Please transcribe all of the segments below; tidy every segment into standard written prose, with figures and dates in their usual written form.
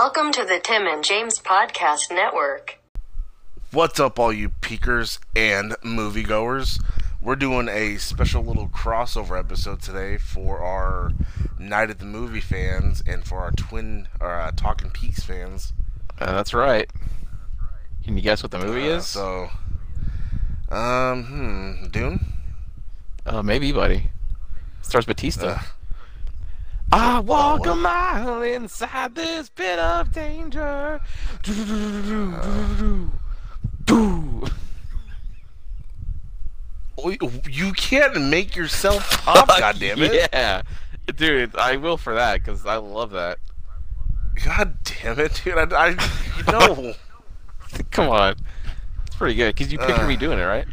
Welcome to the Tim and James Podcast Network. What's up, all you peekers and moviegoers? We're doing a special little crossover episode today for our Night at the Movie fans and for our Talking Peaks fans. That's right. Can you guess what the movie is? Dune? Maybe, buddy. It stars Batista. I walk a mile inside this pit of danger. You can't make yourself up, goddammit. Yeah. Dude, I will for that, because I love that. God damn it, dude. I know. Come on. It's pretty good, because you picture me doing it, right?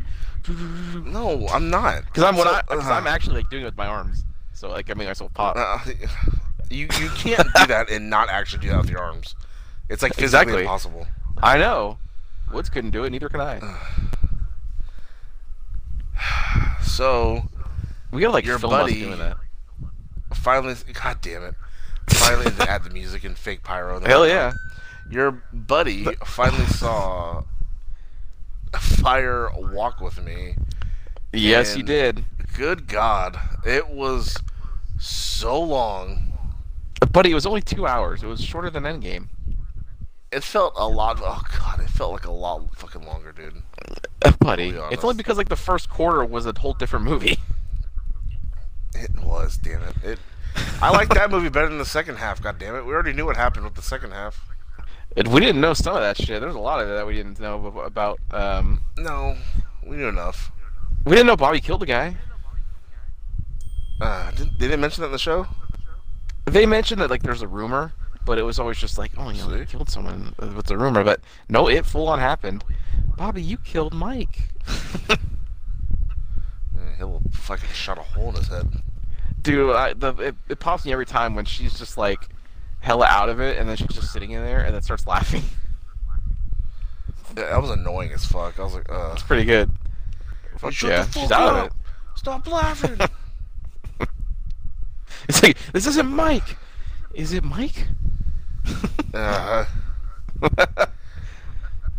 No, I'm not. Because I'm actually like doing it with my arms. So, like, I mean, I still pop. You can't do that and not actually do that with your arms. It's, like, physically impossible. I know. Woods couldn't do it, neither can I. So, we gotta, like, your film buddy doing that. Finally, god damn it. Finally, add the music and fake pyro. Hell background. Yeah. Your buddy finally saw Fire Walk with Me. Yes, he did. Good God. It was so long. Buddy, it was only 2 hours. It was shorter than Endgame. It felt a lot... Oh, God. It felt like a lot fucking longer, dude. Buddy, it's only because, like, the first quarter was a whole different movie. It was, damn it. I like that movie better than the second half, God damn it. We already knew what happened with the second half. We didn't know some of that shit. There was a lot of it that we didn't know about. No, we knew enough. We didn't know Bobby killed the guy. They didn't mention that in the show? They mentioned that, like, there's a rumor, but it was always just like, oh, you know, they killed someone with the rumor. But no, it full-on happened. Bobby, you killed Mike. He'll fucking shot a hole in his head. Dude, it pops me every time when she's just, like, hella out of it, and then she's just sitting in there, and then starts laughing. Yeah, that was annoying as fuck. I was like, It's pretty good. Fuck yeah, she's out of it. Stop laughing. It's like, this isn't Mike. Is it Mike? That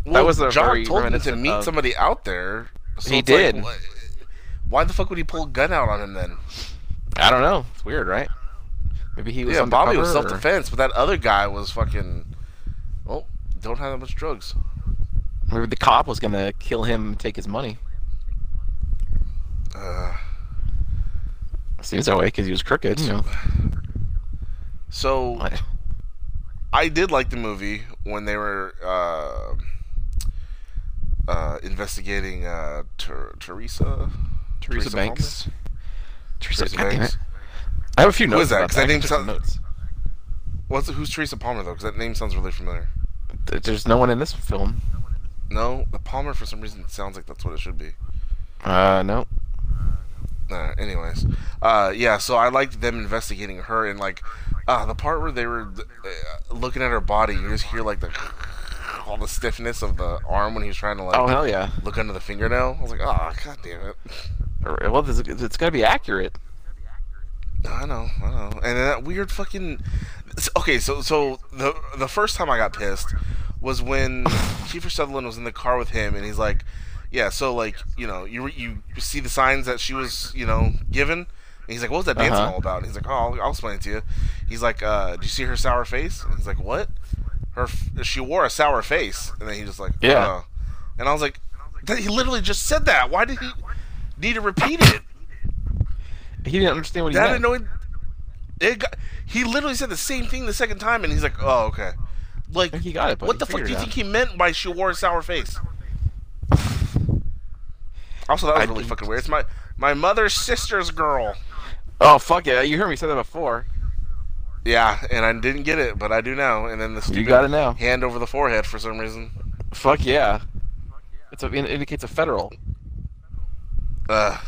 was a very reminiscent. Well, John told him to meet somebody out there. So he did. Like, why the fuck would he pull a gun out on him then? I don't know. It's weird, right? Maybe he was undercover. Yeah, Bobby was self-defense, but that other guy was fucking... Well, don't have that much drugs. Maybe the cop was gonna kill him and take his money. Seems that way because he was crooked, you know. So, I did like the movie when they were investigating Teresa Banks. Teresa Banks. I have a few notes. What is that? That name sounds. Who's Teresa Palmer though? Because that name sounds really familiar. There's no one in this film. No, the Palmer for some reason sounds like that's what it should be. No. Anyways, so I liked them investigating her, and like the part where they were looking at her body, you just hear like all the stiffness of the arm when he was trying to like look under the fingernail. I was like, oh god damn it! Well, it's gotta be accurate. I know, and that weird fucking okay. So the first time I got pissed was when Kiefer Sutherland was in the car with him, and he's like. Yeah, so, like, you know, you see the signs that she was, you know, given. And he's like, what was that dancing all about? And he's like, oh, I'll explain it to you. He's like, do you see her sour face? And he's like, what? She wore a sour face. And then he just like, yeah. Oh. And I was like, he literally just said that. Why did he need to repeat it? He didn't understand what he meant. He literally said the same thing the second time, and he's like, oh, okay. Like, he got it, buddy. What the fuck do you think he meant by she wore a sour face? Also, that was really fucking weird. It's my mother's sister's girl. Oh, fuck yeah. You heard me say that before. Yeah, and I didn't get it, but I do now. And then the stupid hand over the forehead for some reason. Fuck yeah. It indicates a federal. The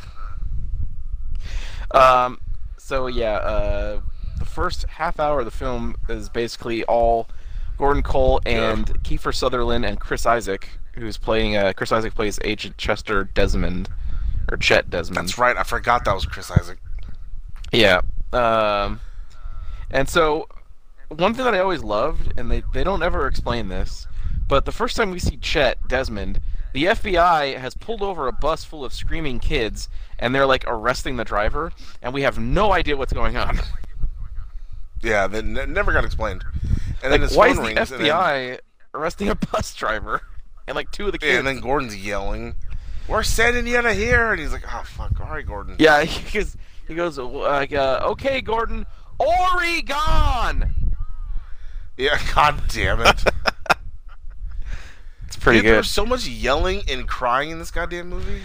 first half hour of the film is basically all Gordon Cole and Kiefer Sutherland and Chris Isaak. Who's playing? Chris Isaak plays Agent Chester Desmond, or Chet Desmond. That's right. I forgot that was Chris Isaak. Yeah. And so one thing that I always loved, and they don't ever explain this, but the first time we see Chet Desmond, the FBI has pulled over a bus full of screaming kids, and they're, like, arresting the driver, and we have no idea what's going on. Yeah, that never got explained. And like, then why is the FBI arresting a bus driver? And, like, two of the kids. Yeah, and then Gordon's yelling, "We're sending you out of here!" And he's like, "Oh, fuck, all right, Gordon." Yeah, because he goes, like, "Okay, Gordon, Oregon!" Yeah, god damn it. It's pretty good. There was so much yelling and crying in this goddamn movie.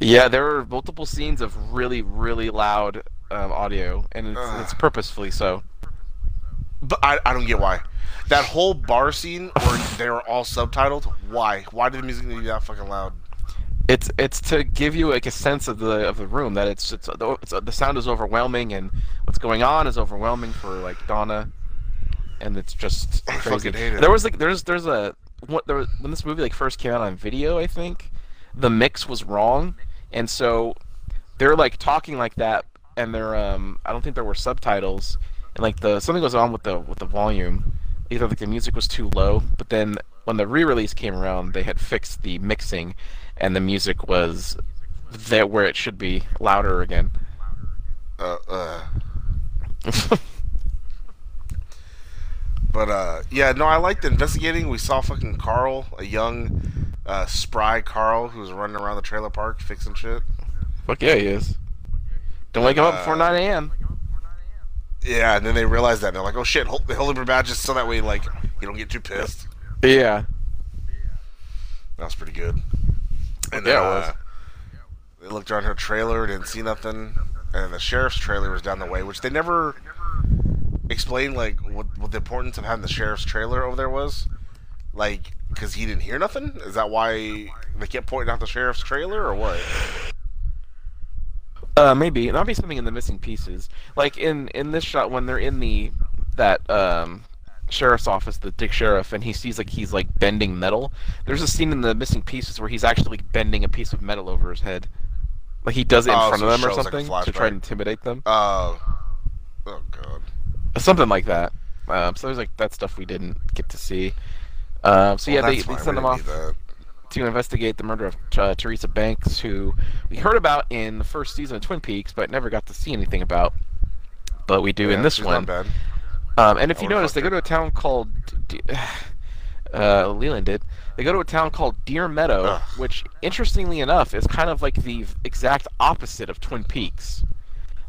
Yeah, there were multiple scenes of really, really loud audio, and it's purposefully so. But I don't get why. That whole bar scene where they were all subtitled, why? Why did the music need to be that fucking loud? It's to give you like a sense of the room, that it's the sound is overwhelming and what's going on is overwhelming for like Donna, and it's just crazy. I fucking hate it. There was like when this movie like first came out on video, I think the mix was wrong, and so they're like talking like that, and they're I don't think there were subtitles, and like something was on with the volume. Either like the music was too low, but then when the re-release came around, they had fixed the mixing, and the music was there where it should be, louder again. But yeah, no, I liked investigating. We saw fucking Carl, a young, spry Carl who was running around the trailer park fixing shit. Fuck yeah, he is. Don't wake him up before 9 a.m. Yeah, and then they realized that, and they're like, "Oh shit, hold up your badges so that way, like, you don't get too pissed." Yeah. That was pretty good. And yeah, they looked around her trailer, didn't see nothing, and the sheriff's trailer was down the way, which they never explained, like, what the importance of having the sheriff's trailer over there was. Like, because he didn't hear nothing? Is that why they kept pointing out the sheriff's trailer, or what? Maybe. That'll be something in the missing pieces. Like, in this shot, when they're in that sheriff's office, the dick sheriff, and he sees, like, he's, like, bending metal. There's a scene in the missing pieces where he's actually like, bending a piece of metal over his head. Like, he does it in front of them or something to try to intimidate them. Oh, God. Something like that. So there's, like, that stuff we didn't get to see. So, yeah, they send them off to investigate the murder of Teresa Banks, who we heard about in the first season of Twin Peaks, but never got to see anything about. But we do in this one. Not bad. And if you notice, they go to a town called Leland did. They go to a town called Deer Meadow, which, interestingly enough, is kind of like the exact opposite of Twin Peaks.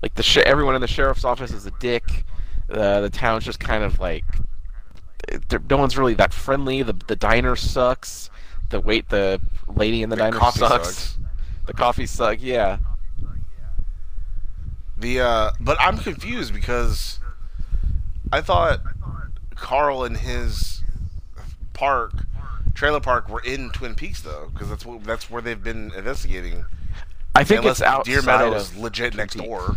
Like everyone in the sheriff's office is a dick. The town's just kind of like no one's really that friendly. The diner sucks. The lady in the diner sucks. The coffee sucks. Yeah. But I'm confused because I thought Carl and his trailer park, were in Twin Peaks though, because that's where they've been investigating. I think unless it's outside Deer Meadow is legit Twin next Peaks. Door.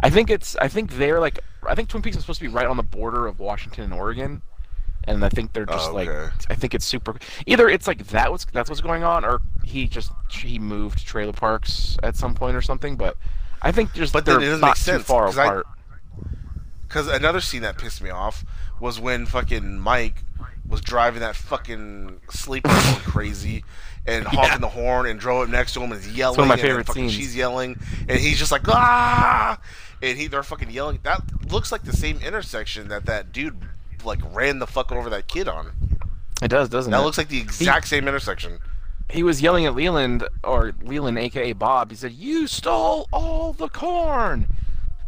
I think Twin Peaks is supposed to be right on the border of Washington and Oregon, and I think they're just I think it's super. Either it's like that's what's going on, or he moved trailer parks at some point or something. But I think they're not too far apart. Because another scene that pissed me off was when fucking Mike was driving that fucking sleeper crazy and honking the horn and drove up next to him and is yelling. It's one of my favorite scenes. She's yelling and he's just like, "Ah!" And they're fucking yelling. That looks like the same intersection that dude like ran the fuck over that kid on. It does, doesn't it? That looks like the exact same intersection. He was yelling at Leland, a.k.a. Bob. He said, "You stole all the corn.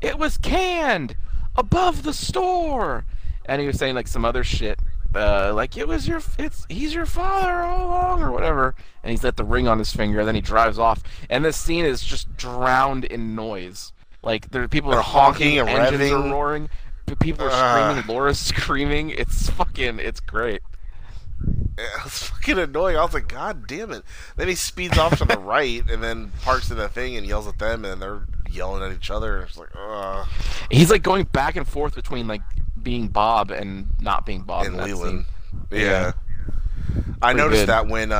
It was canned. Above the store," and he was saying like some other shit, like he's your father all along or whatever. And he's let the ring on his finger, and then he drives off. And this scene is just drowned in noise. Like there are people are honking and engines revving. Are roaring, people are screaming, Laura's screaming. It's great. Yeah, it's fucking annoying. I was like, god damn it. Then he speeds off to the right, and then parks to the thing and yells at them, and they're yelling at each other. It's like, he's like going back and forth between like being Bob and not being Bob and Leland. Yeah. I noticed that when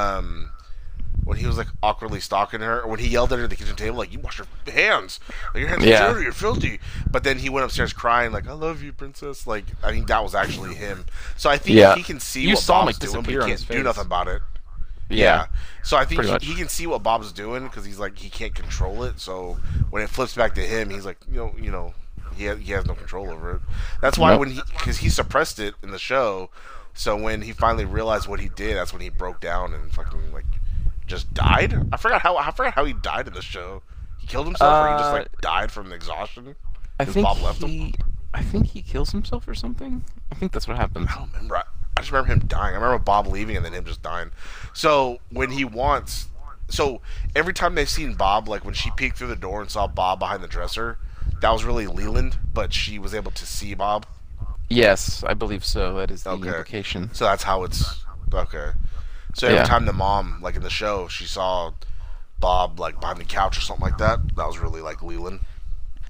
when he was like awkwardly stalking her, or when he yelled at her at the kitchen table, like, "You wash your hands, like, your hands are dirty, you're filthy." But then he went upstairs crying, like, "I love you, princess." Like, I mean, that was actually him. So I think he can see what Bob's doing, but he can't do nothing about it. Yeah. So I think he can see what Bob's doing because he's like, he can't control it. So when it flips back to him, he's like, you know, he has no control over it. That's why because he suppressed it in the show. So when he finally realized what he did, that's when he broke down and fucking like just died. I forgot how he died in the show. He killed himself, or he just like died from exhaustion. I think Bob left him. I think he kills himself or something. I think that's what happened. I don't remember. I just remember him dying. I remember Bob leaving and then him just dying. So when he wants, so every time they've seen Bob, like when she peeked through the door and saw Bob behind the dresser, that was really Leland, but she was able to see Bob. Yes, I believe so. That is the implication. So that's how it's... Okay. So every time the mom, like in the show, she saw Bob like behind the couch or something like that, that was really like Leland.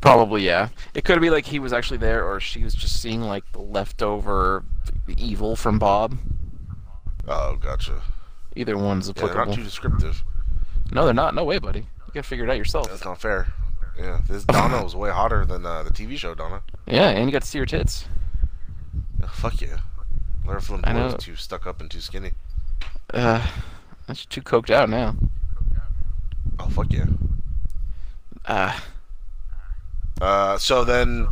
Probably, yeah. It could be like he was actually there, or she was just seeing like the leftover evil from Bob. Oh, gotcha. Either one's applicable. Yeah, they're not too descriptive. No, they're not. No way, buddy. You gotta figure it out yourself. That's not fair. Yeah, this Donna was way hotter than the TV show Donna. Yeah, and you got to see her tits. Oh, fuck yeah. Learn from the boys too stuck up and too skinny. That's too coked out now. Oh, fuck yeah. So then,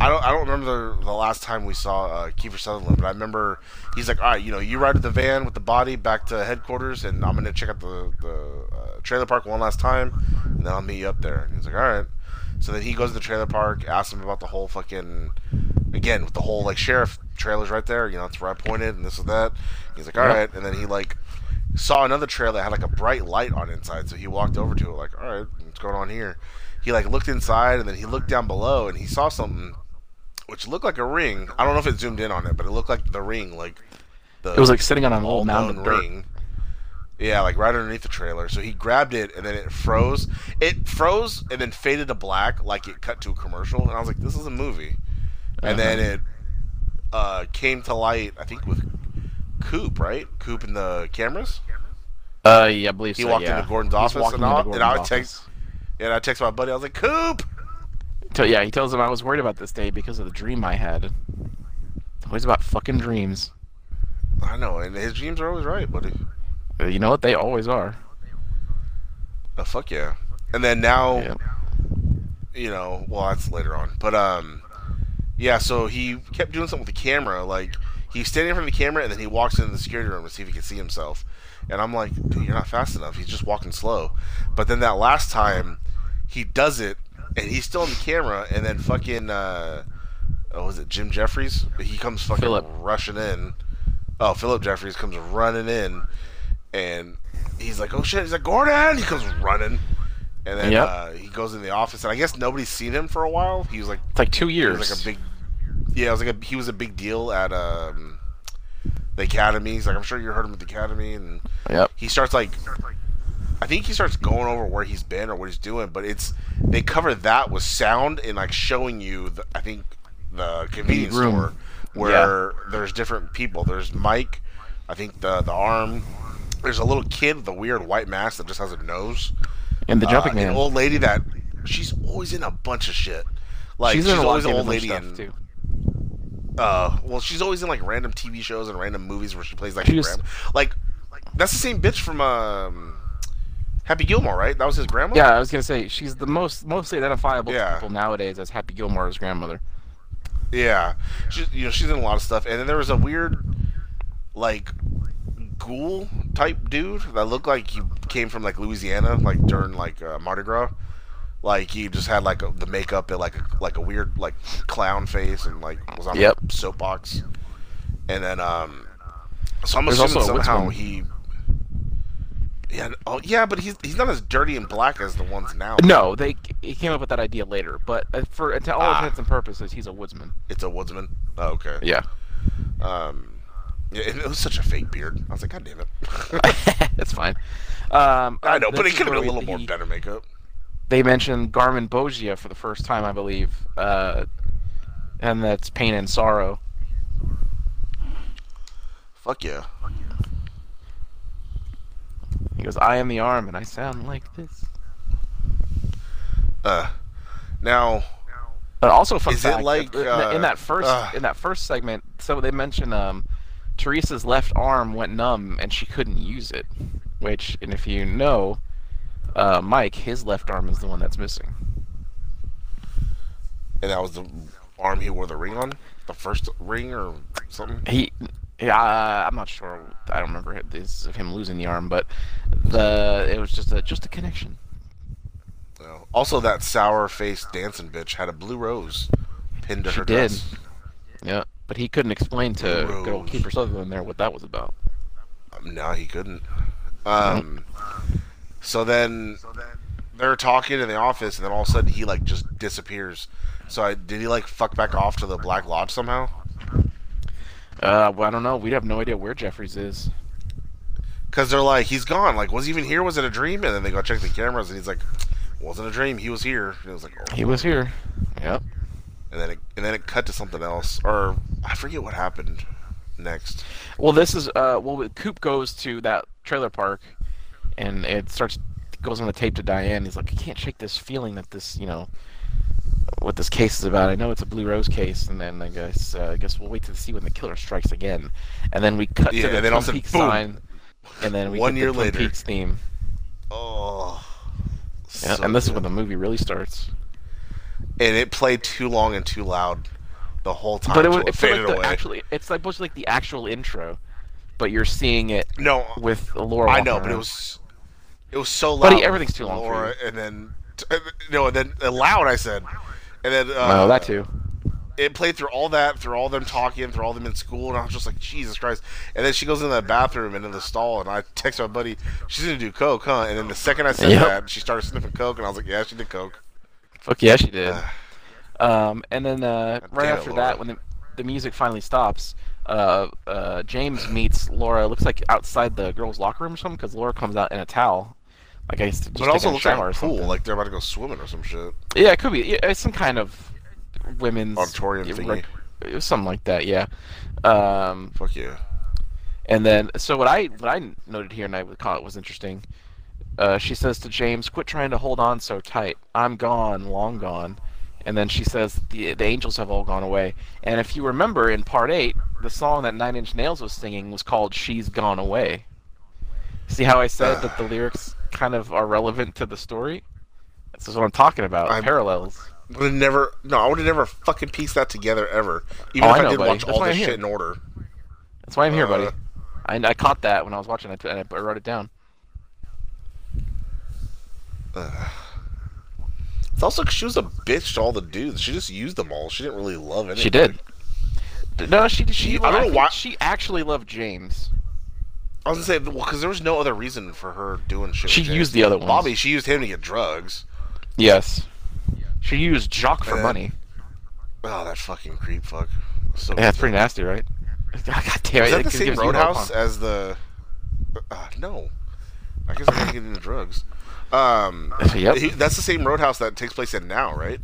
I don't remember the last time we saw Kiefer Sutherland, but I remember he's like, all right, you know, you ride the van with the body back to headquarters, and I'm gonna check out the trailer park one last time, and then I'll meet you up there. And he's like, all right. So then he goes to the trailer park, asks him about the whole fucking, again, with the whole like sheriff trailers right there, you know, it's where I pointed and this and that. He's like, all right, and then he like saw another trailer that had like a bright light on inside, so he walked over to it like, all right, what's going on here? He like looked inside, and then he looked down below, and he saw something which looked like a ring. I don't know if it zoomed in on it, but it looked like the ring, like the, it was like sitting on an old mound of ring. Dirt. Yeah, like right underneath the trailer. So he grabbed it, and then it froze. It froze and then faded to black, like it cut to a commercial. And I was like, "This is a movie." And then it came to light, I think, with Coop, right? Coop and the cameras. Yeah, I believe so. He walked into Gordon's office, and I would take. And I text my buddy. I was like, "Coop." Yeah, he tells him I was worried about this day because of the dream I had. Always about fucking dreams. I know, and his dreams are always right, buddy. You know what? They always are. Oh, fuck yeah! And then now, you know, well, that's later on. But yeah. So he kept doing something with the camera. Like he's standing in front of the camera, and then he walks into the security room to see if he can see himself. And I'm like, dude, you're not fast enough. He's just walking slow. But then that last time, he does it, and he's still in the camera, and then fucking, was it Jim Jeffries? He comes fucking rushing in. Oh, Philip Jeffries comes running in, and he's like, oh shit, he's like, Gordon! He comes running. And then he goes in the office, and I guess nobody's seen him for a while. He was like... It's like 2 years. He was like a big... Yeah, it was like he was a big deal at, the Academy. He's like, I'm sure you heard him at the Academy, and he starts like, I think he starts going over where he's been or what he's doing, but it's they cover that with sound and like showing you the, I think the convenience store where there's different people. There's Mike, I think the arm. There's a little kid with a weird white mask that just has a nose, and the jumping man, an old lady that she's always in a bunch of shit. Like she's always an old lady and. Too. Well, she's always in like random TV shows and random movies where she plays like that's the same bitch from Happy Gilmore, right? That was his grandmother. Yeah, I was gonna say she's the mostly identifiable to people nowadays as Happy Gilmore's grandmother. Yeah, she's in a lot of stuff, and then there was a weird like ghoul type dude that looked like he came from like Louisiana, like during like Mardi Gras. Like he just had like the makeup and like a weird like clown face and like was on a soapbox, and then so I'm assuming somehow he but he's not as dirty and black as the ones now. No, he came up with that idea later, but for to all intents and purposes, he's a woodsman. It's a woodsman. Oh, okay. Yeah. It was such a fake beard. I was like, God damn it. That's fine. I know, but it could have been a little more better makeup. They mentioned Garmonbozia for the first time, I believe, and that's pain and sorrow. Fuck yeah! He goes, I am the arm, and I sound like this. Now... But also, fun fact, like, in that first segment, so they mentioned Teresa's left arm went numb and she couldn't use it. Which, and if you know, Mike, his left arm is the one that's missing. And that was the arm he wore the ring on, the first ring or something. I'm not sure. I don't remember this of him losing the arm, but it was just a connection. Also, that sour-faced dancing bitch had a blue rose pinned to her dress. She did. Yeah, but he couldn't explain to good old Kiefer Sutherland there what that was about. No, he couldn't. So then they're talking in the office, and then all of a sudden he, like, just disappears. So did he, like, fuck back off to the Black Lodge somehow? Well, I don't know. We have no idea where Jeffries is. Because they're like, he's gone. Like, was he even here? Was it a dream? And then they go check the cameras, and he's like... Wasn't a dream. He was here. And it was like, oh. He was here. Yep. And then it cut to something else, or I forget what happened next. Well, this is Coop goes to that trailer park, and it goes on the tape to Diane. He's like, I can't shake this feeling that this, you know, what this case is about. I know it's a Blue Rose case, and then I guess we'll wait to see when the killer strikes again. And then we cut to the Twin Peaks sign, and then we get the Twin Peaks theme. Oh. Yeah, so and this is when the movie really starts. And it played too long and too loud the whole time. But it faded away. Actually, it's like much like the actual intro, but you're seeing it. No, with Laura. I know, around. But it was so loud. But everything's too long. Laura, for you. And then loud. I said, and then no, that too. It played through all them talking, through all them in school, and I was just like, Jesus Christ. And then she goes into the bathroom and in the stall, and I text my buddy, she's going to do coke, huh? And then the second I said that, she started sniffing coke, and I was like, yeah, she did coke. Fuck yeah, she did. And then right after that, when the music finally stops, James meets Laura, looks like outside the girls' locker room or something, because Laura comes out in a towel. Like I used to just but it also looks like a pool, like they're about to go swimming or some shit. Yeah, it could be. It's some kind of... women's auditorium thingy, something like that, yeah. Fuck yeah. And then, so what I noted here, and I caught it was interesting. She says to James, "Quit trying to hold on so tight. I'm gone, long gone." And then she says, "The angels have all gone away." And if you remember, in part 8, the song that Nine Inch Nails was singing was called "She's Gone Away." See how I said that the lyrics kind of are relevant to the story? This is what I'm talking about. Parallels. I would have never fucking pieced that together ever. Even if I did watch all this shit in order. That's why I'm here, buddy. I caught that when I was watching it, and I wrote it down. It's also because she was a bitch to all the dudes. She just used them all. She didn't really love anything. She did. No, she I don't know why. She actually loved James. I was going to say, well, because there was no other reason for her doing shit. She used the other ones. Bobby, she used him to get drugs. Yes. She used Jacques for money. Oh, that fucking creep fuck. So that's pretty nasty, right? God damn it. Is that the same Roadhouse as the... no. I guess I'm not getting the drugs. Yep. That's the same Roadhouse that takes place in now, right?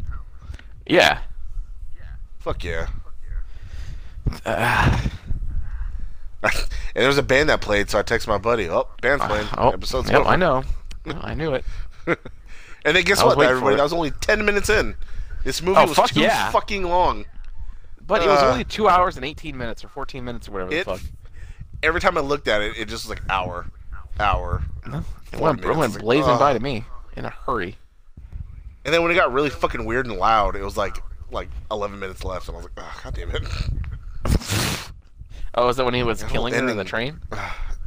Yeah. Fuck yeah. And there was a band that played, so I texted my buddy. Oh, band's playing. Episode's over. I know. I knew it. And then guess what, everybody? That was only 10 minutes in. This movie was too fucking long. But it was only 2 hours and 18 minutes or 14 minutes or whatever the fuck. Every time I looked at it, it just was like hour. It went blazing by to me in a hurry. And then when it got really fucking weird and loud, it was like 11 minutes left, and I was like, oh, God damn it. Oh, is that when he was killing her in the train?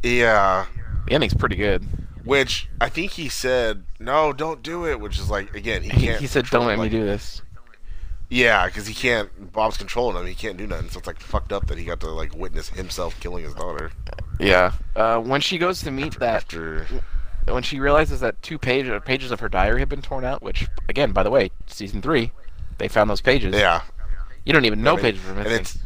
Yeah. The ending's pretty good. Which I think he said, "No, don't do it." Which is like, again, he can't. He said, "Don't let me do this." Yeah, because he can't. Bob's controlling him. He can't do nothing. So it's like fucked up that he got to like witness himself killing his daughter. Yeah. When she goes to meet when she realizes that two pages of her diary have been torn out, which again, by the way, season 3, they found those pages. Yeah. You don't even know pages were missing.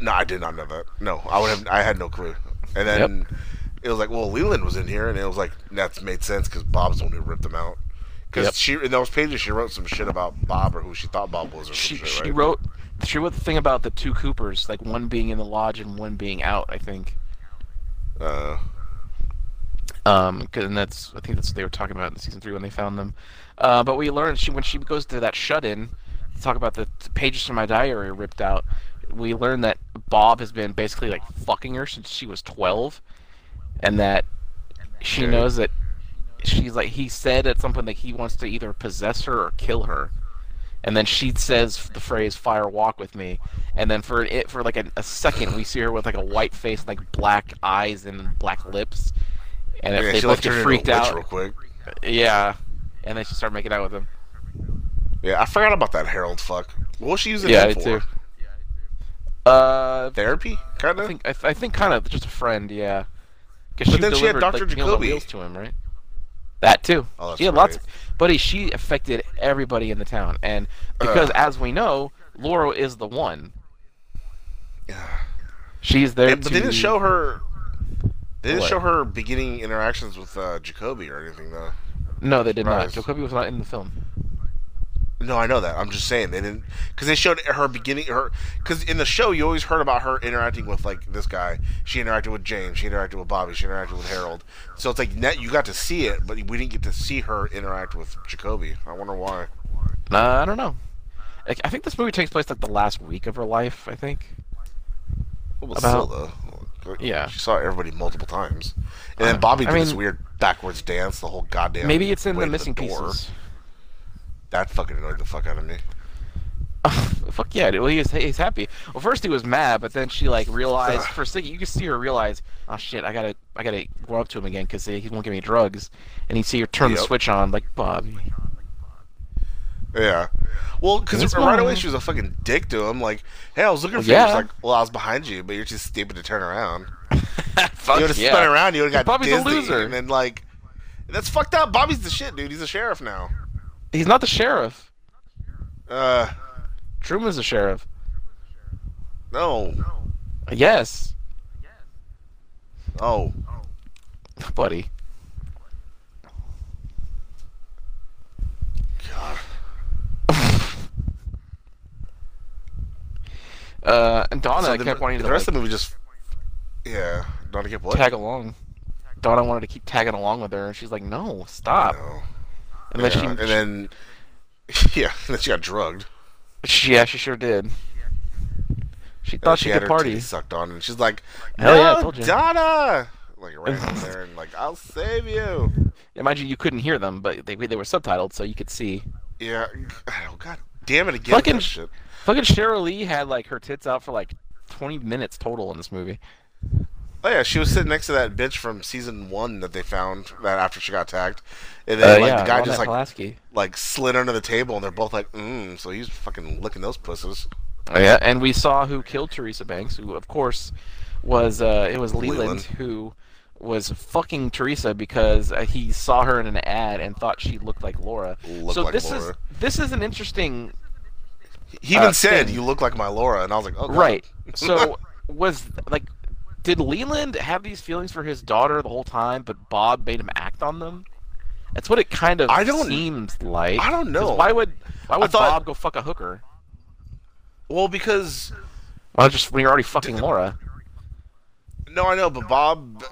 No, I did not know that. No, I had no clue. And then. Yep. It was like, well, Leland was in here, and it was like, that's made sense because Bob's the one who ripped them out. Because in those pages, she wrote some shit about Bob or who she thought Bob was. Or she wrote, the thing about the two Coopers, like one being in the lodge and one being out. I think. And that's, I think that's what they were talking about in season 3 when they found them. But we learned when she goes to that shut-in to talk about the pages from my diary ripped out, we learned that Bob has been basically like fucking her since she was 12, and that she knows that she's like, he said at some point that he wants to either possess her or kill her, and then she says the phrase "Fire Walk with Me," and then for like a second we see her with like a white face, like black eyes and black lips. And if they both get freaked out real quick. Yeah. And then she started making out with him. Yeah, I forgot about that Harold fuck. What was she using it for? Yeah, I too. Therapy? Kind of? I think kind of just a friend, yeah. But then she had Dr. Like, Jacoby to him, right? That too. Oh, she had lots of... Buddy, she affected everybody in the town. And because, as we know, Laura is the one. Yeah. She's there to... But they didn't show her... They didn't show her beginning interactions with Jacoby or anything, though. No, they did not. Jacoby was not in the film. No, I know that. I'm just saying they didn't, because they showed her beginning. Because in the show you always heard about her interacting with like this guy. She interacted with James. She interacted with Bobby. She interacted with Harold. So it's like you got to see it, but we didn't get to see her interact with Jacoby. I wonder why. I don't know. I think this movie takes place like the last week of her life. I think. Still, though. Yeah, she saw everybody multiple times, and then Bobby did this weird backwards dance. The whole goddamn maybe it's in the missing pieces. That fucking annoyed the fuck out of me. Fuck yeah! Well, he's happy. Well, first he was mad, but then she like realized. For a second, you can see her realize, oh shit, I gotta go up to him again because he won't give me drugs, and you see her turn the switch on, like Bobby. Yeah. Well, because right away she was a fucking dick to him. Like, hey, I was looking for you. She's like, well, I was behind you, but you're too stupid to turn around. Fuck, you would have spun around, you would have got Disney. Bobby's a loser. And then, like, that's fucked up. Bobby's the shit, dude. He's a sheriff now. He's not the sheriff. Truman's the sheriff. No. Yes. Oh. Buddy. God. And Donna kept wanting to the rest of the movie just... Yeah. Donna kept what? Tag along. Donna wanted to keep tagging along with her, and she's like, no, stop. No. And then she... And then... Yeah, and then she got drugged. Yeah, she sure did. She thought she could party. She sucked on, and she's like, no, I told you. Donna! Like, ran out there, and like, I'll save you. Yeah, mind you, you couldn't hear them, but they were subtitled, so you could see. Yeah. Oh, God damn it again. Fucking shit. Fucking Cheryl Lee had like her tits out for like 20 minutes total in this movie. Oh yeah, she was sitting next to that bitch from season 1 that they found that after she got attacked, and then like the guy just like slid under the table, and they're both like, so he's fucking licking those pussies. Oh yeah, and we saw who killed Teresa Banks, who of course was it was Leland who was fucking Teresa because he saw her in an ad and thought she looked like Laura. This is an interesting. He even said, "You look like my Laura," and I was like, "Oh, God." Right." So, did Leland have these feelings for his daughter the whole time, but Bob made him act on them? That's what it kind of seems like. I don't know. Why would Bob go fuck a hooker? Well, because just when you're already fucking Laura. No, I know, but Bob,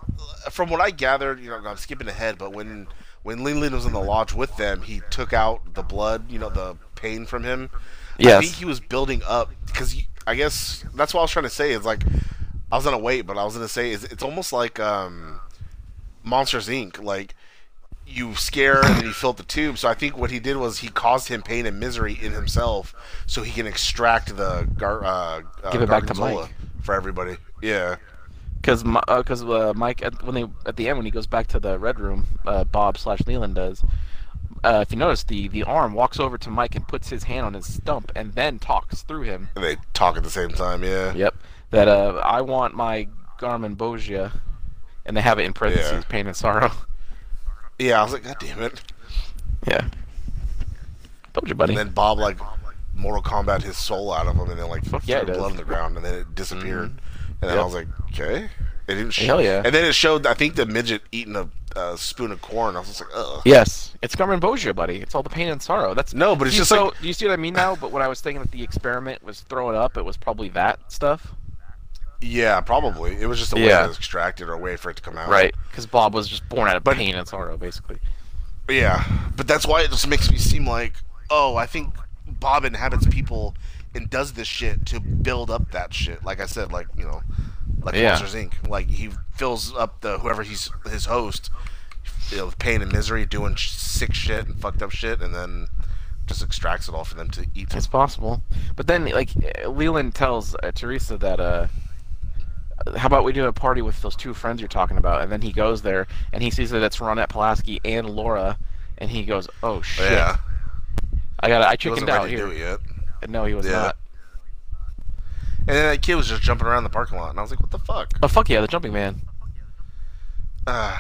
from what I gathered, you know, I'm skipping ahead, but when Leland was in the lodge with them, he took out the blood, you know, the pain from him. Yes. I think he was building up, because I guess that's what I was trying to say. Is like I was gonna wait, but I was gonna say it's almost like Monsters Inc. Like you scare and then you fill up the tube. So I think what he did was he caused him pain and misery in himself, so he can extract the give it back to Mike for everybody. Yeah, because Mike at the end when he goes back to the Red Room, Bob/Leland does. If you notice, the arm walks over to Mike and puts his hand on his stump and then talks through him. And they talk at the same time, yeah. Yep. That, I want my Garmonbozia, and they have it in parentheses, pain and sorrow. Yeah, I was like, God damn it. Yeah. Told you, buddy. And then Bob, like, Mortal Kombat his soul out of him, and then, like, threw blood on the ground, and then it disappeared. Mm-hmm. And then I was like, okay. Hell yeah. And then it showed, I think, the midget eating a spoon of corn. I was just like, ugh. Yes, it's Garmonbozia, buddy. It's all the pain and sorrow. That's no, but it's just so. Like... Do you see what I mean now? But when I was thinking that the experiment was throwing up, it was probably that stuff. Yeah, probably. It was just a way it was extracted or a way for it to come out. Right, because Bob was just born out of pain and sorrow, basically. Yeah, but that's why it just makes me seem like, oh, I think Bob inhabits people and does this shit to build up that shit. Like I said, like, you know, like Monsters, Inc. Like, he fills up the whoever he's his host, you know, with pain and misery, doing sick shit and fucked up shit, and then just extracts it all for them to eat. It's possible. But then, like, Leland tells Teresa that, how about we do a party with those two friends you're talking about? And then he goes there, and he sees that it's Ronette Pulaski and Laura, and he goes, oh, shit. Yeah. I chickened out here. He wasn't ready to do it yet. No, he was not. And then that kid was just jumping around the parking lot, and I was like, what the fuck? Oh, fuck yeah, the jumping man. The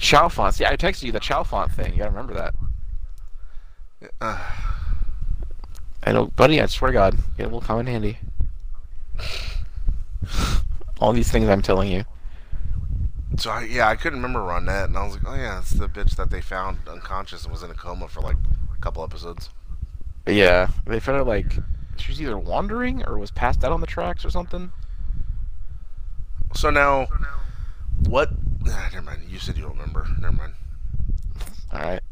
chow font. See, I texted you the chow font thing. You gotta remember that. I know, buddy, I swear to God. It will come in handy. All these things I'm telling you. So, I couldn't remember Ronette, and I was like, oh, yeah, it's the bitch that they found unconscious and was in a coma for, like, a couple episodes. Yeah, they found her, like, she was either wandering or was passed out on the tracks or something. So now, what? Never mind, you said you don't remember. Never mind. Alright.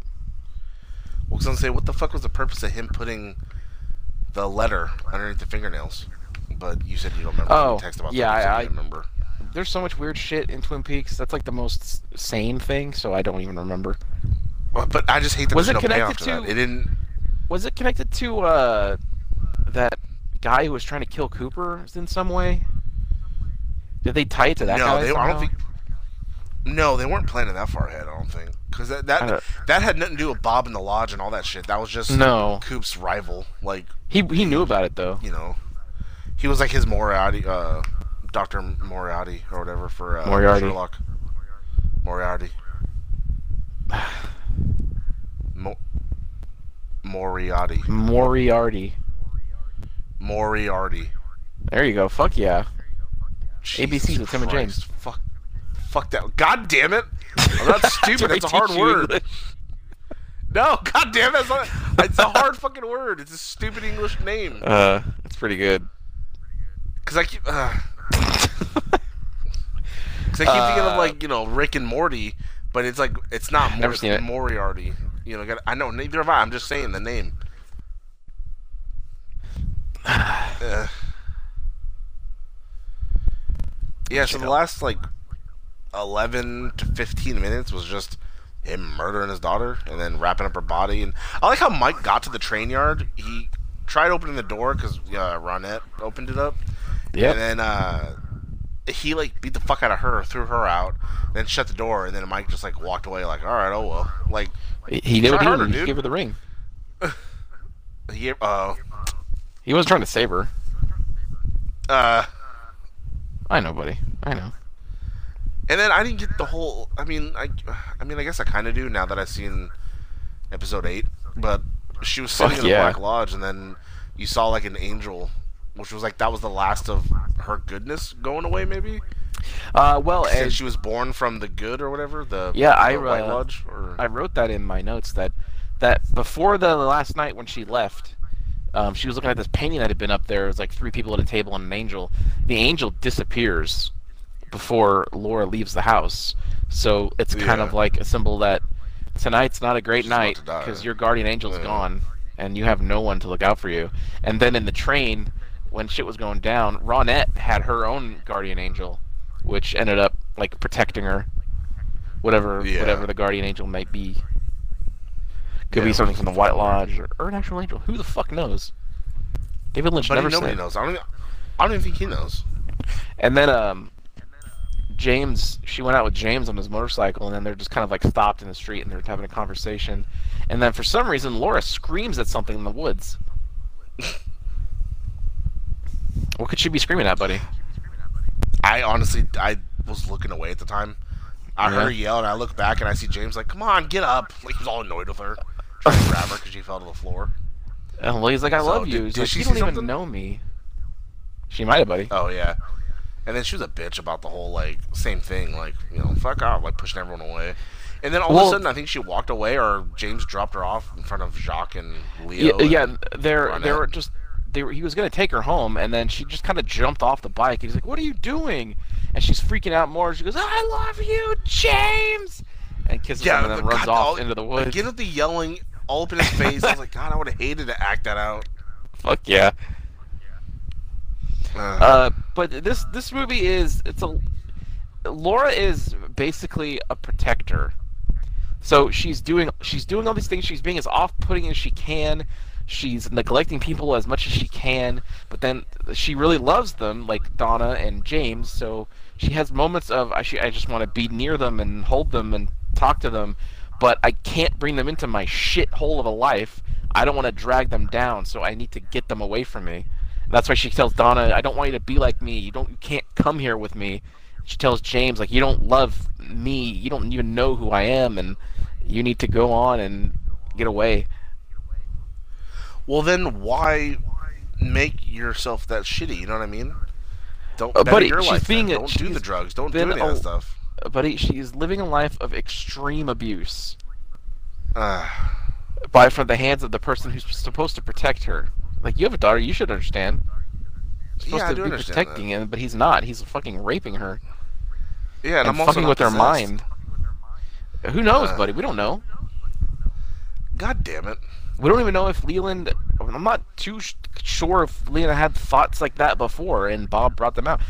Well, I was going to say, what the fuck was the purpose of him putting the letter underneath the fingernails? But you said you don't remember. Oh, text about I remember. There's so much weird shit in Twin Peaks. That's like the most sane thing, so I don't even remember. Well, but I just hate that there's no payoff to that. It didn't... Was it connected to that guy who was trying to kill Cooper in some way? Did they tie it to that guy somehow? I don't think... No, they weren't planning that far ahead, I don't think. Because that had nothing to do with Bob and the Lodge and all that shit. That was just Coop's rival. Like he knew about it, though. You know. He was like his Moriarty, Dr. Moriarty or whatever for Sherlock. Moriarty. Moriarty. There you go. Fuck yeah. ABC's with Tim and James. Fuck that. God damn it. I'm not stupid. It's a hard word. English? No, god damn it. It's a hard fucking word. It's a stupid English name. It's pretty good. Because I keep thinking of, like, you know, Rick and Morty, but it's like, it's not Moriarty. You know, I know, neither have I. I'm just saying the name. Yeah, so the last, like, 11 to 15 minutes was just him murdering his daughter and then wrapping up her body. And I like how Mike got to the train yard. He tried opening the door because Ronette opened it up. Yeah, and then he, like, beat the fuck out of her, threw her out, then shut the door, and then Mike just, like, walked away, like, all right, oh well, like he never did. Harder, he gave her the ring. He wasn't trying to save her. I know, buddy, I know. And then I didn't get the whole. I mean, I guess I kind of do now that I've seen episode 8. But she was sitting in the Black Lodge, and then you saw, like, an angel. Which was like, that was the last of her goodness going away, maybe? Well, since she was born from the good or whatever? White Lodge, or... I wrote that in my notes, that before the last night when she left, she was looking at this painting that had been up there. It was like 3 people at a table and an angel. The angel disappears before Laura leaves the house. So it's kind of like a symbol that tonight's not a great night because your guardian angel's gone and you have no one to look out for you. And then in the train... when shit was going down, Ronette had her own guardian angel, which ended up, like, protecting her. Whatever the guardian angel might be. Could be something from the White Lodge or an actual angel. Who the fuck knows? David Lynch never said. Nobody knows. I don't even think he knows. And then James, she went out with James on his motorcycle, and then they're just kind of, like, stopped in the street and they're having a conversation. And then for some reason, Laura screams at something in the woods. What could she be screaming at, buddy? I honestly, I was looking away at the time. I heard her yell, and I look back, and I see James like, come on, get up. Like, he was all annoyed with her. Trying to grab her because she fell to the floor. And he's like, I love you. He's like, she don't even know me. She might have, buddy. Oh, yeah. And then she was a bitch about the whole, like, same thing. Like, you know, fuck off. Like, pushing everyone away. And then all of a sudden, I think she walked away, or James dropped her off in front of Jacques and Leo. Yeah, there were just... he was going to take her home, and then she just kind of jumped off the bike. He's like, what are you doing? And she's freaking out more. She goes, I love you, James! And kisses him, and then runs off into the woods. Get up the yelling all up in his face. I was like, God, I would have hated to act that out. Fuck yeah. But this movie is, Laura is basically a protector. So she's doing all these things. She's being as off-putting as she can. She's neglecting people as much as she can. But then she really loves them, like Donna and James. So she has moments of, I just want to be near them and hold them and talk to them. But I can't bring them into my shithole of a life. I don't want to drag them down, so I need to get them away from me. And that's why she tells Donna, I don't want you to be like me. You can't come here with me. She tells James, like, you don't love me. You don't even know who I am, and you need to go on and get away. Well, then why make yourself that shitty? You know what I mean? Don't buddy, your she's life, being a, don't she's do the drugs. Don't do any of that stuff. Buddy, she is living a life of extreme abuse. From the hands of the person who's supposed to protect her. Like, you have a daughter, you should understand. Supposed yeah, I to do be understand protecting that. Him, but he's not. He's fucking raping her. Yeah, and I'm also fucking with her mind. Who knows, buddy? We don't know. God damn it. We don't even know if Leland... I'm not too sure if Leland had thoughts like that before, and Bob brought them out.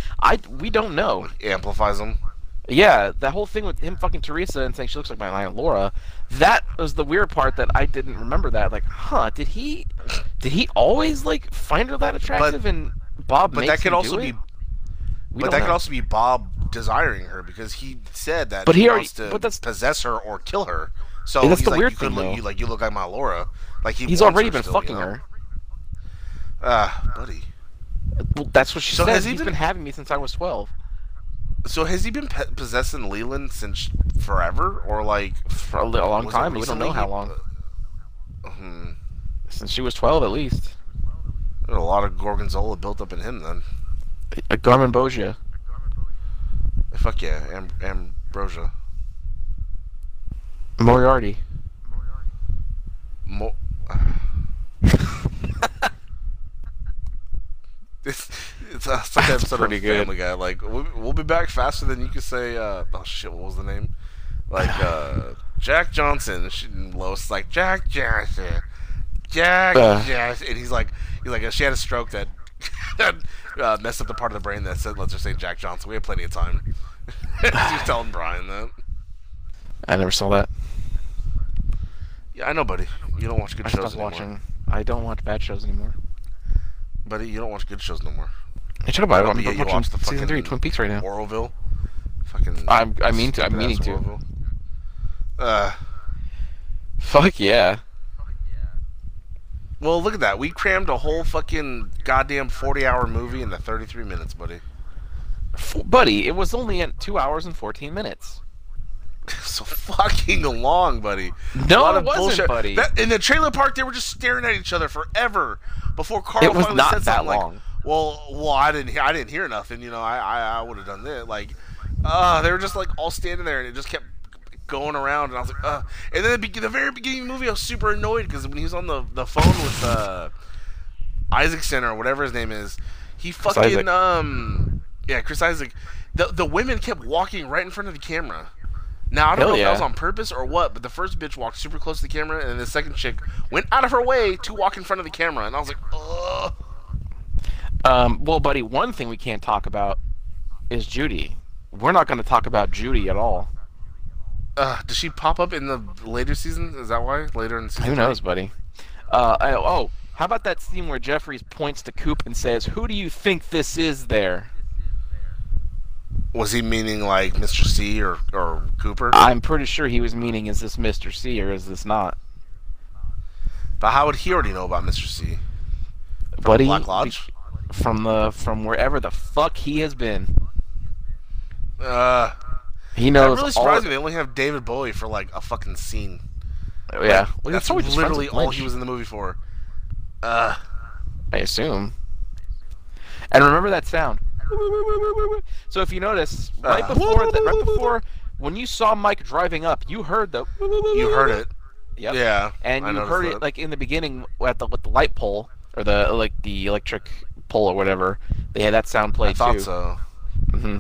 We don't know. It amplifies them. Yeah, that whole thing with him fucking Teresa and saying she looks like my Aunt Laura, that was the weird part that I didn't remember that. Like, huh, did he always, like, find her that attractive and Bob makes that could him also do be, it? But that know. Could also be Bob desiring her because he said that but he already, wants to possess her or kill her. So that's he's the like, weird you thing, look, you look like my Laura. Like he's already been fucking her. Buddy. Well, that's what she said. He's been having me since I was 12. So has he been possessing Leland since forever, or like for a long time? We don't know how long. Since she was 12, at least. There's a lot of gorgonzola built up in him then. A Garmonbozia. Fuck yeah, Ambrosia. Moriarty. It's like that episode of Family Guy. Like, we'll be back faster than you can say, oh shit, what was the name? Like, Jack Johnson. And Lois is like, Jack Johnson. Jack Johnson. And he's like, she had a stroke that messed up the part of the brain that said, let's just say Jack Johnson. We have plenty of time. She was telling Brian that. I never saw that. Yeah, I know, buddy. You don't watch good shows anymore. I don't watch bad shows anymore. Buddy, you don't watch good shows no more. Hey, shut up, I'm watching season 3 Twin Peaks right now. Orville. Fucking I'm meaning to. Fuck yeah. Well, look at that. We crammed a whole fucking goddamn 40-hour movie into 33 minutes, buddy. Buddy, it was only at 2 hours and 14 minutes. So fucking long, buddy. No, a lot of it wasn't, bullshit. Buddy. In the trailer park, they were just staring at each other forever before Carl finally said something like, well, I didn't hear nothing. You know, I would have done this. Like, they were just like all standing there, and it just kept going around. And I was like, And then the very beginning of the movie, I was super annoyed because when he was on the phone with Isaacson or whatever his name is, he fucking Chris Isaak. The women kept walking right in front of the camera. Now, I don't know if that was on purpose or what, but the first bitch walked super close to the camera, and the second chick went out of her way to walk in front of the camera, and I was like, ugh. Well, buddy, one thing we can't talk about is Judy. We're not going to talk about Judy at all. Does she pop up in the later season? Is that why? Later in season? Who knows, buddy? How about that scene where Jeffries points to Coop and says, who do you think this is there? Was he meaning, like, Mr. C or Cooper? I'm pretty sure he was meaning, is this Mr. C or is this not? But how would he already know about Mr. C? From Buddy, Black Lodge? From wherever the fuck he has been. He knows. That really surprised me. They only have David Bowie for, like, a fucking scene. Oh, yeah. Like, well, that's literally all he was in the movie for. I assume. And remember that sound. So if you notice, right before when you saw Mike driving up, you heard the. You heard it. Yep. Yeah. And you heard it like in the beginning at the light pole, or the like the electric pole or whatever. They had that sound play too. I thought so. Mm-hmm.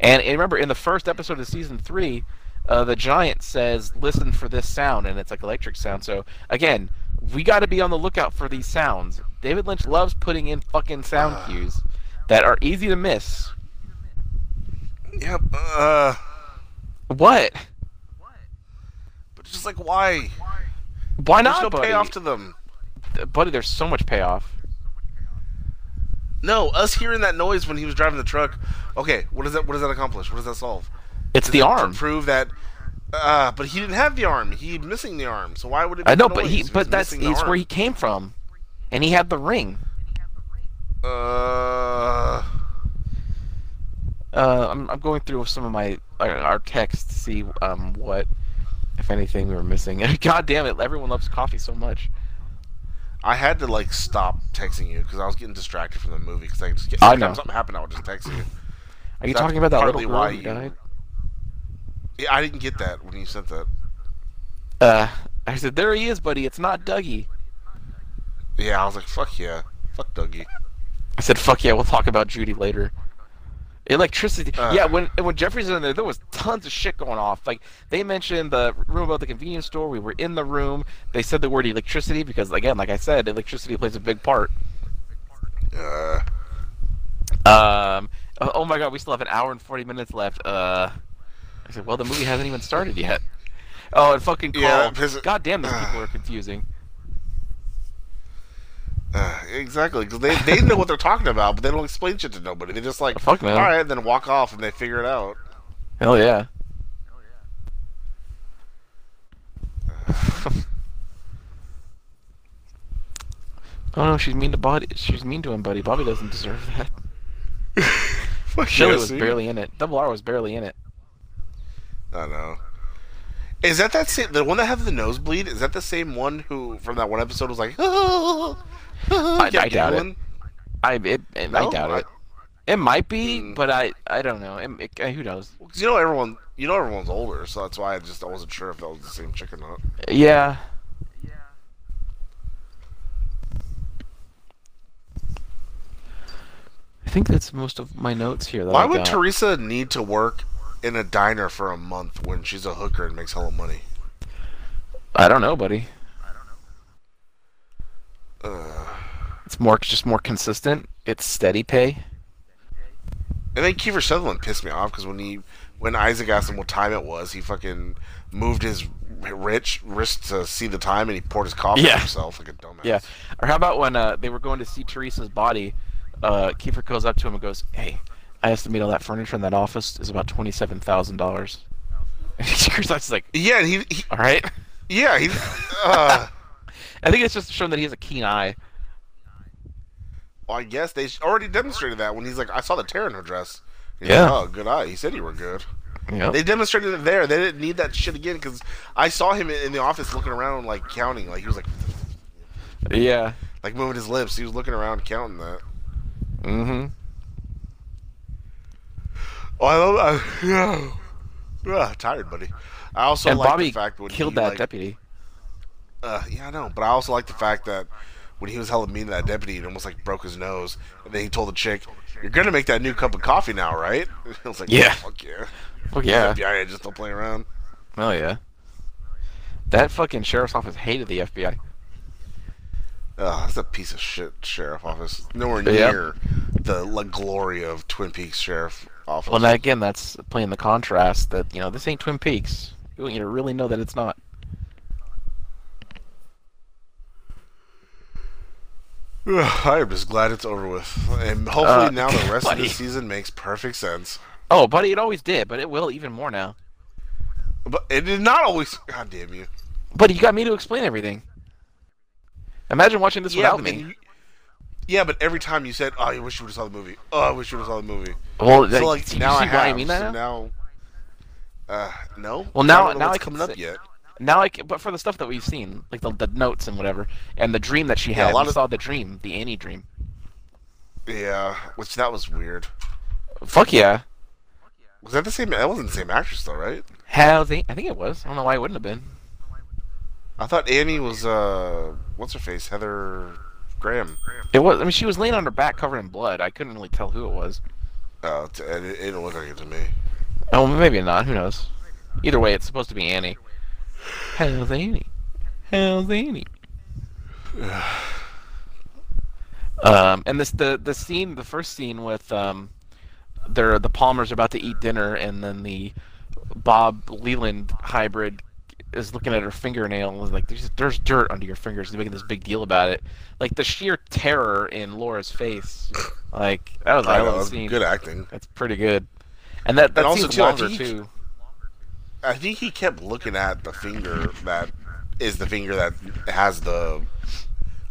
And remember, in the first episode of season 3, the giant says, "Listen for this sound," and it's like electric sound. So again, we got to be on the lookout for these sounds. David Lynch loves putting in fucking sound cues that are easy to miss. Yep. What? But just like, why? Why not? There's no payoff to them, buddy. There's so much payoff. No, us hearing that noise when he was driving the truck. Okay, what does that? What does that accomplish? What does that solve? It's the arm. Prove that. But he didn't have the arm. He missing the arm. So why would it be? I know, but that's where he came from, and he had the ring. I'm going through some of my our text to see what, if anything, we were missing. God damn it! Everyone loves coffee so much. I had to like stop texting you because I was getting distracted from the movie. Because I just get every time something happened, I would just text you. Are you talking about that little girl who died? Yeah, I didn't get that when you sent that. I said, "There he is, buddy. It's not Dougie." Yeah, I was like, "Fuck yeah, fuck Dougie." I said, "Fuck yeah, we'll talk about Judy later." Electricity. Yeah, when Jeffrey's in there was tons of shit going off. Like, they mentioned the room about the convenience store. We were in the room. They said the word electricity because, again, like I said, electricity plays a big part. Oh my God, we still have an hour and 40 minutes left. I said, well, the movie hasn't even started yet. Oh, and fucking Carl. Yeah, God damn, these people are confusing. Exactly, because they know what they're talking about, but they don't explain shit to nobody. They just like, fuck, man. All right, then walk off and they figure it out. Hell yeah. Oh no, she's mean to Bobby. She's mean to him, buddy. Bobby doesn't deserve that. Shelly was barely in it. Double R was barely in it. I know. Is that same, the one that had the nosebleed? Is that the same one who from that one episode was like? Oh. I doubt it. I doubt it. It might be, but I don't know. Who knows? You know everyone. You know everyone's older, so that's why I wasn't sure if that was the same chick or not. Yeah. I think that's most of my notes here. Why would Teresa need to work in a diner for a month when she's a hooker and makes hella money? I don't know, buddy. It's just more consistent. It's steady pay. And then Kiefer Sutherland pissed me off because when Isaac asked him what time it was, he fucking moved his wrist to see the time and he poured his coffee on himself like a dumbass. Yeah. Or how about when they were going to see Teresa's body, Kiefer goes up to him and goes, "Hey, I estimate all that furniture in that office is about $27,000." Kiefer's just like, "Yeah, he all right." Yeah, he. I think it's just shown that he has a keen eye. Well, I guess they already demonstrated that when he's like, I saw the tear in her dress. He's like, oh, good eye. He said you were good. Yep. They demonstrated it there. They didn't need that shit again because I saw him in the office looking around, like, counting. Like, he was like... Yeah. Like, moving his lips. He was looking around counting that. Mm-hmm. Oh, I love that. Tired, buddy. I also like the fact when Bobby killed that deputy. Yeah, I know, but I also like the fact that when he was hella mean to that deputy, it almost like broke his nose, and then he told the chick, "You're gonna make that new cup of coffee now, right?" And I was like, "Yeah, fuck yeah, fuck yeah." FBI, just don't play around. Oh yeah, that fucking sheriff's office hated the FBI. That's a piece of shit sheriff office. Nowhere near the glory of Twin Peaks sheriff office. Well, now, again, that's playing the contrast that this ain't Twin Peaks. You want you to really know that it's not. I'm just glad it's over with. And hopefully now the rest of the season makes perfect sense. Oh, buddy, it always did, but it will even more now. But it did not always... God damn you. Buddy, you got me to explain everything. Imagine watching this without me. Yeah, but every time you said, oh, I wish you would have saw the movie. Oh, I wish you would have saw the movie. Well, so, like, now I have. You see why I mean that now? No. Well, now I can... up yet. Now but for the stuff that we've seen, like the notes and whatever, and the dream that she had, we saw the dream, the Annie dream. Yeah, which that was weird. Fuck yeah. Was that the same? That wasn't the same actress though, right? Hell, I think it was. I don't know why it wouldn't have been. I thought Annie was what's her face, Heather Graham. It was. I mean, she was laying on her back, covered in blood. I couldn't really tell who it was. Oh, it didn't look like it to me. Oh, maybe not. Who knows? Either way, it's supposed to be Annie. How's Annie? How's Annie? And the scene, the first scene with the Palmers are about to eat dinner, and then the Bob Leland hybrid is looking at her fingernail and was like, there's dirt under your fingers. They're making this big deal about it. Like, the sheer terror in Laura's face. Like, that was a scene. Good acting. That's pretty good. And that also seems longer, too. I think he kept looking at the finger that is the finger that has the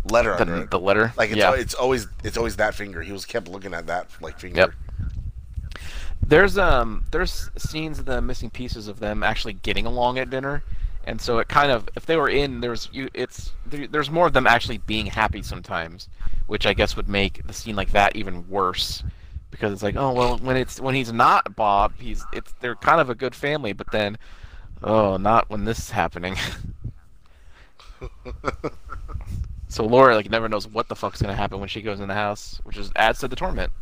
letter under it. The letter? Like, it's always that finger. He was kept looking at that, like, finger. Yep. There's scenes of the missing pieces of them actually getting along at dinner, and so it kind of, if they were in, there's more of them actually being happy sometimes, which I guess would make the scene like that even worse, because it's like, oh well, when he's not Bob, they're kind of a good family, but then, oh, not when this is happening. So Laura like never knows what the fuck's gonna happen when she goes in the house, which just adds to the torment.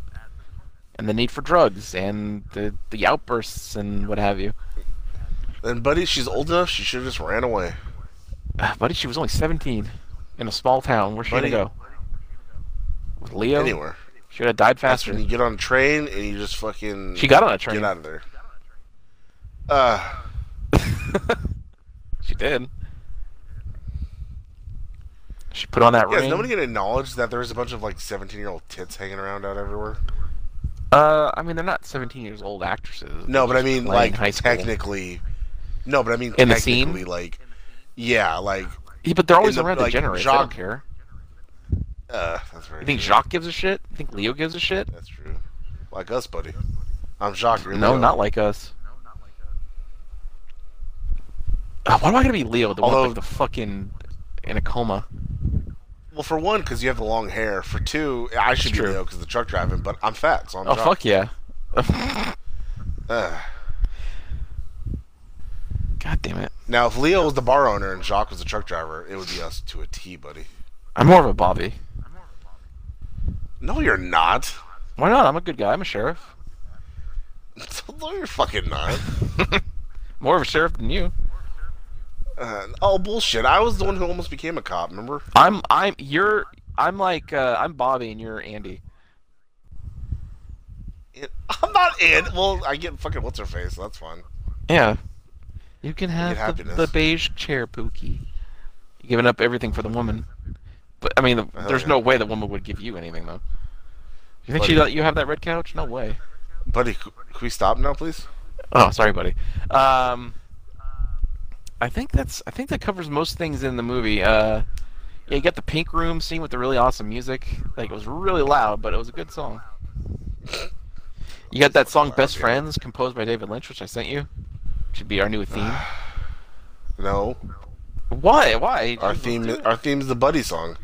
And the need for drugs, and the outbursts, and what have you. And Buddy, she's old enough, she should have just ran away. Buddy, she was only 17. In a small town, where's she gonna go? With Leo? Anywhere. She would have died faster. That's when you get on a train, and you just fucking... She got on a train. Get out of there. She did. She put on that ring. Is nobody gonna acknowledge that there's a bunch of, like, 17-year-old tits hanging around out everywhere? I mean, they're not 17 years old actresses. No, but I mean, like, technically... No, but I mean, in technically, the scene? Like... Yeah, like... Yeah, but they're always around the generators. Jacques... They don't care. That's right. You think Jacques gives a shit? You think Leo gives a shit? That's true. Like us, buddy. I'm Jacques. You're Leo. No, not like us. Why am I gonna be Leo? The one with the fucking... in a coma. Well, for one, because you have the long hair. For two, I should be Leo because the truck driving, but I'm fat, so I'm driving. Fuck yeah. God damn it. Now, if Leo was the bar owner and Jacques was the truck driver, it would be us to a T, buddy. I'm more of a Bobby. No, you're not. Why not? I'm a good guy. I'm a sheriff. No, you're fucking not. More of a sheriff than you. Oh bullshit! I was the one who almost became a cop. Remember? I'm Bobby and you're Andy. I'm not Andy. Well, I get fucking what's her face. So that's fun. Yeah, you can have the beige chair, Pookie. You're giving up everything for the woman, but I mean, there's no way the woman would give you anything though. You think you have that red couch? No way. Buddy, can we stop now, please? Oh, sorry, buddy. I think that covers most things in the movie. Yeah, you got the pink room scene with the really awesome music. Like, it was really loud, but it was a good song. You got that song "Best Friends" composed by David Lynch, which I sent you. Should be our new theme. No. Why? Why? Our theme is the Buddy song.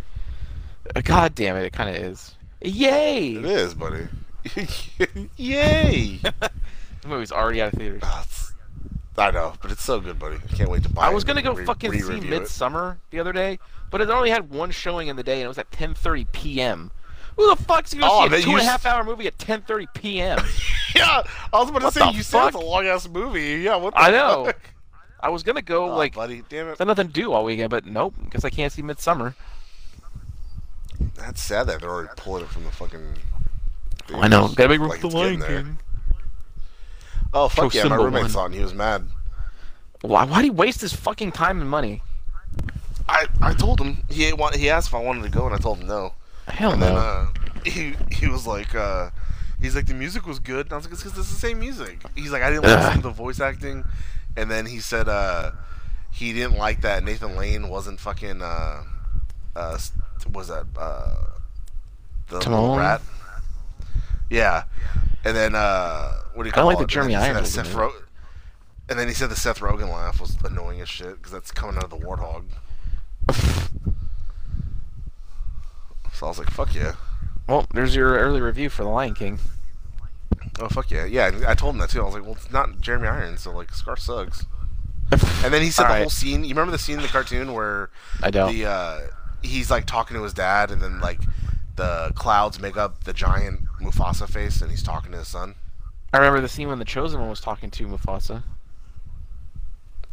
God damn it! It kind of is. Yay! It is, buddy. Yay! The movie's already out of theaters. I know, but it's so good, buddy. I can't wait to buy it. I was going to go fucking see Midsommar the other day, but it only had one showing in the day, and it was at 10:30 p.m. Who the fuck's going to see a 2.5-hour movie at 10:30 p.m.? Yeah, I was about to say, you said it's a long-ass movie. Yeah, what the fuck? I know. I was going to go, like, buddy, damn it. There's nothing to do all weekend, but nope, because I can't see Midsommar. That's sad that they're already pulling it from the fucking... I know. Gotta make room for the Lion King. Oh, fuck yeah, my roommate saw it and he was mad. Why'd he waste his fucking time and money? I told him. He asked if I wanted to go, and I told him no. Hell no. He was like, he's like, the music was good. And I was like, it's because it's the same music. He's like, I didn't like some of the voice acting. And then he said he didn't like that Nathan Lane wasn't fucking, was that, the little rat? Yeah. And then, what do you call it? I like the Jeremy Irons. And then he said the Seth Rogen laugh was annoying as shit, because that's coming out of the warthog. So I was like, fuck yeah. Well, there's your early review for The Lion King. Oh, fuck yeah. Yeah, I told him that, too. I was like, well, it's not Jeremy Irons, so, like, Scar sucks. And then he said the whole scene. You remember the scene in the cartoon where... I don't. The, he's like talking to his dad, and then like the clouds make up the giant Mufasa face, and he's talking to his son. I remember the scene when the Chosen One was talking to Mufasa.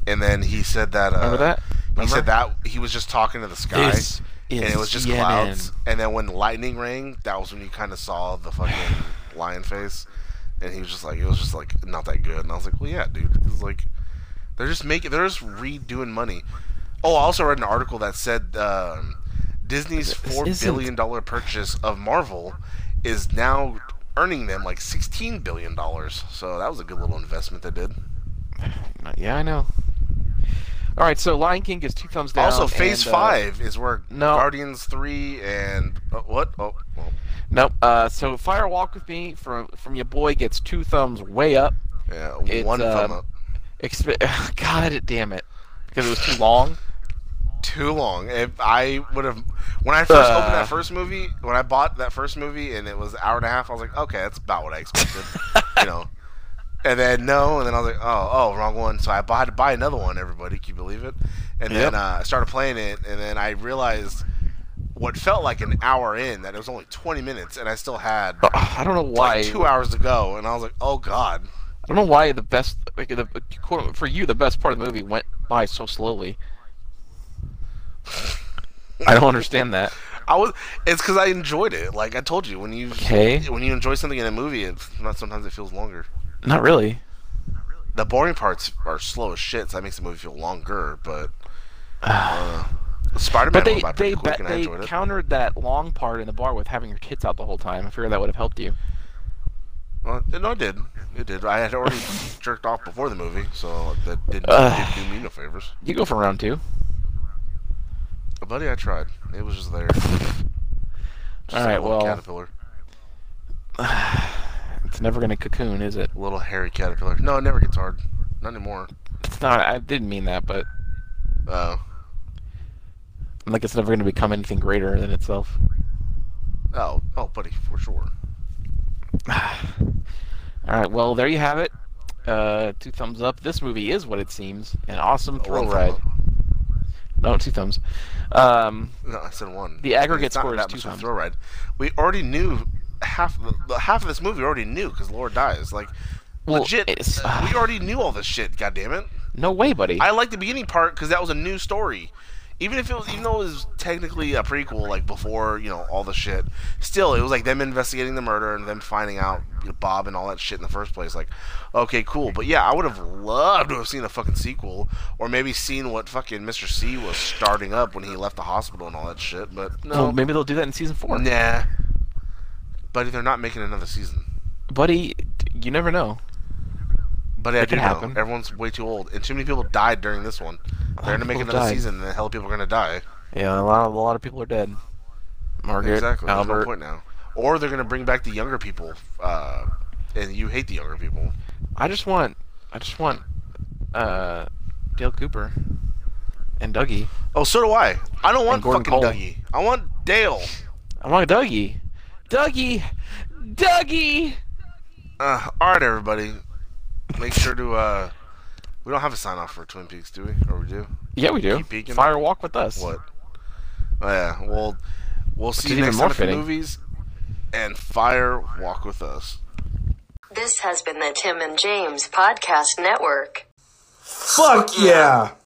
And then he said that. Remember that? Remember? He said that he was just talking to the sky, and it was just clouds. And then when lightning rang, that was when you kind of saw the fucking lion face. And he was just like, it was just like not that good. And I was like, well, yeah, dude, it's like they're just redoing money. Oh, I also read an article that said Disney's $4 billion purchase of Marvel is now earning them like $16 billion. So that was a good little investment they did. Yeah, I know. All right, so Lion King gets 2 thumbs down. Also, Phase 5 is where Guardians 3 and so Fire Walk with Me from your boy gets 2 thumbs way up. Yeah, it's, 1 thumb up. God damn it, because it was too long. Too long. If I would have, when I first opened that first movie, when I bought that first movie and it was an hour and a half, I was like, okay, that's about what I expected, you know. And then I was like, oh, wrong one. So I had to buy another one, everybody. Can you believe it? And then I started playing it, and then I realized what felt like an hour in that it was only 20 minutes, and I still had I don't know why like 2 hours to go, and I was like, oh god. I don't know why the best part of the movie went by so slowly. I don't understand that. It's because I enjoyed it. Like I told you, when you enjoy something in a movie, sometimes it feels longer. Not really. The boring parts are slow as shit, so that makes the movie feel longer. But Spider-Man went by pretty quick, and I enjoyed it. They countered that long part in the bar with having your tits out the whole time. I figured that would have helped you. Well, no, it did. It did. I had already jerked off before the movie, so that didn't do me no favors. You go for round 2. Oh, buddy, I tried. It was just there. All right, well. Caterpillar. It's never going to cocoon, is it? Little hairy caterpillar. No, it never gets hard. Not anymore. It's not. I didn't mean that, but... Oh. Like, it's never going to become anything greater than itself. Oh, buddy, for sure. Alright, well, there you have it. 2 thumbs up. This movie is what it seems. An awesome thrill ride. No, 2 thumbs. No, I said 1. The aggregate score is 2 thumbs. Thrill ride. We already knew... half of this movie we already knew because Laura dies. Like, legit, we already knew all this shit. God damn it! No way, buddy. I like the beginning part because that was a new story. Even though it was technically a prequel, like before all the shit. Still, it was like them investigating the murder and them finding out Bob and all that shit in the first place. Like, okay, cool, but yeah, I would have loved to have seen a fucking sequel or maybe seen what fucking Mr. C was starting up when he left the hospital and all that shit. But no, well, maybe they'll do that in season 4. Nah. Buddy, they're not making another season. Buddy, you never know. Buddy, I do know. Everyone's way too old, and too many people died during this one. They're gonna make another season, and the hell, people are gonna die. Yeah, a lot of people are dead. Margaret, exactly. Albert. There's no point now. Or they're gonna bring back the younger people, and you hate the younger people. I just want Dale Cooper and Dougie. Oh, so do I. I don't want fucking Cole. Dougie. I want Dale. I want Dougie. Dougie! Alright, everybody. Make sure to, we don't have a sign-off for Twin Peaks, do we? Or we do? Yeah, we do. Keep peeking. Fire Walk with us. What? Oh, yeah. Well, we'll see you next time for movies. And Fire Walk with us. This has been the Tim and James Podcast Network. Fuck yeah!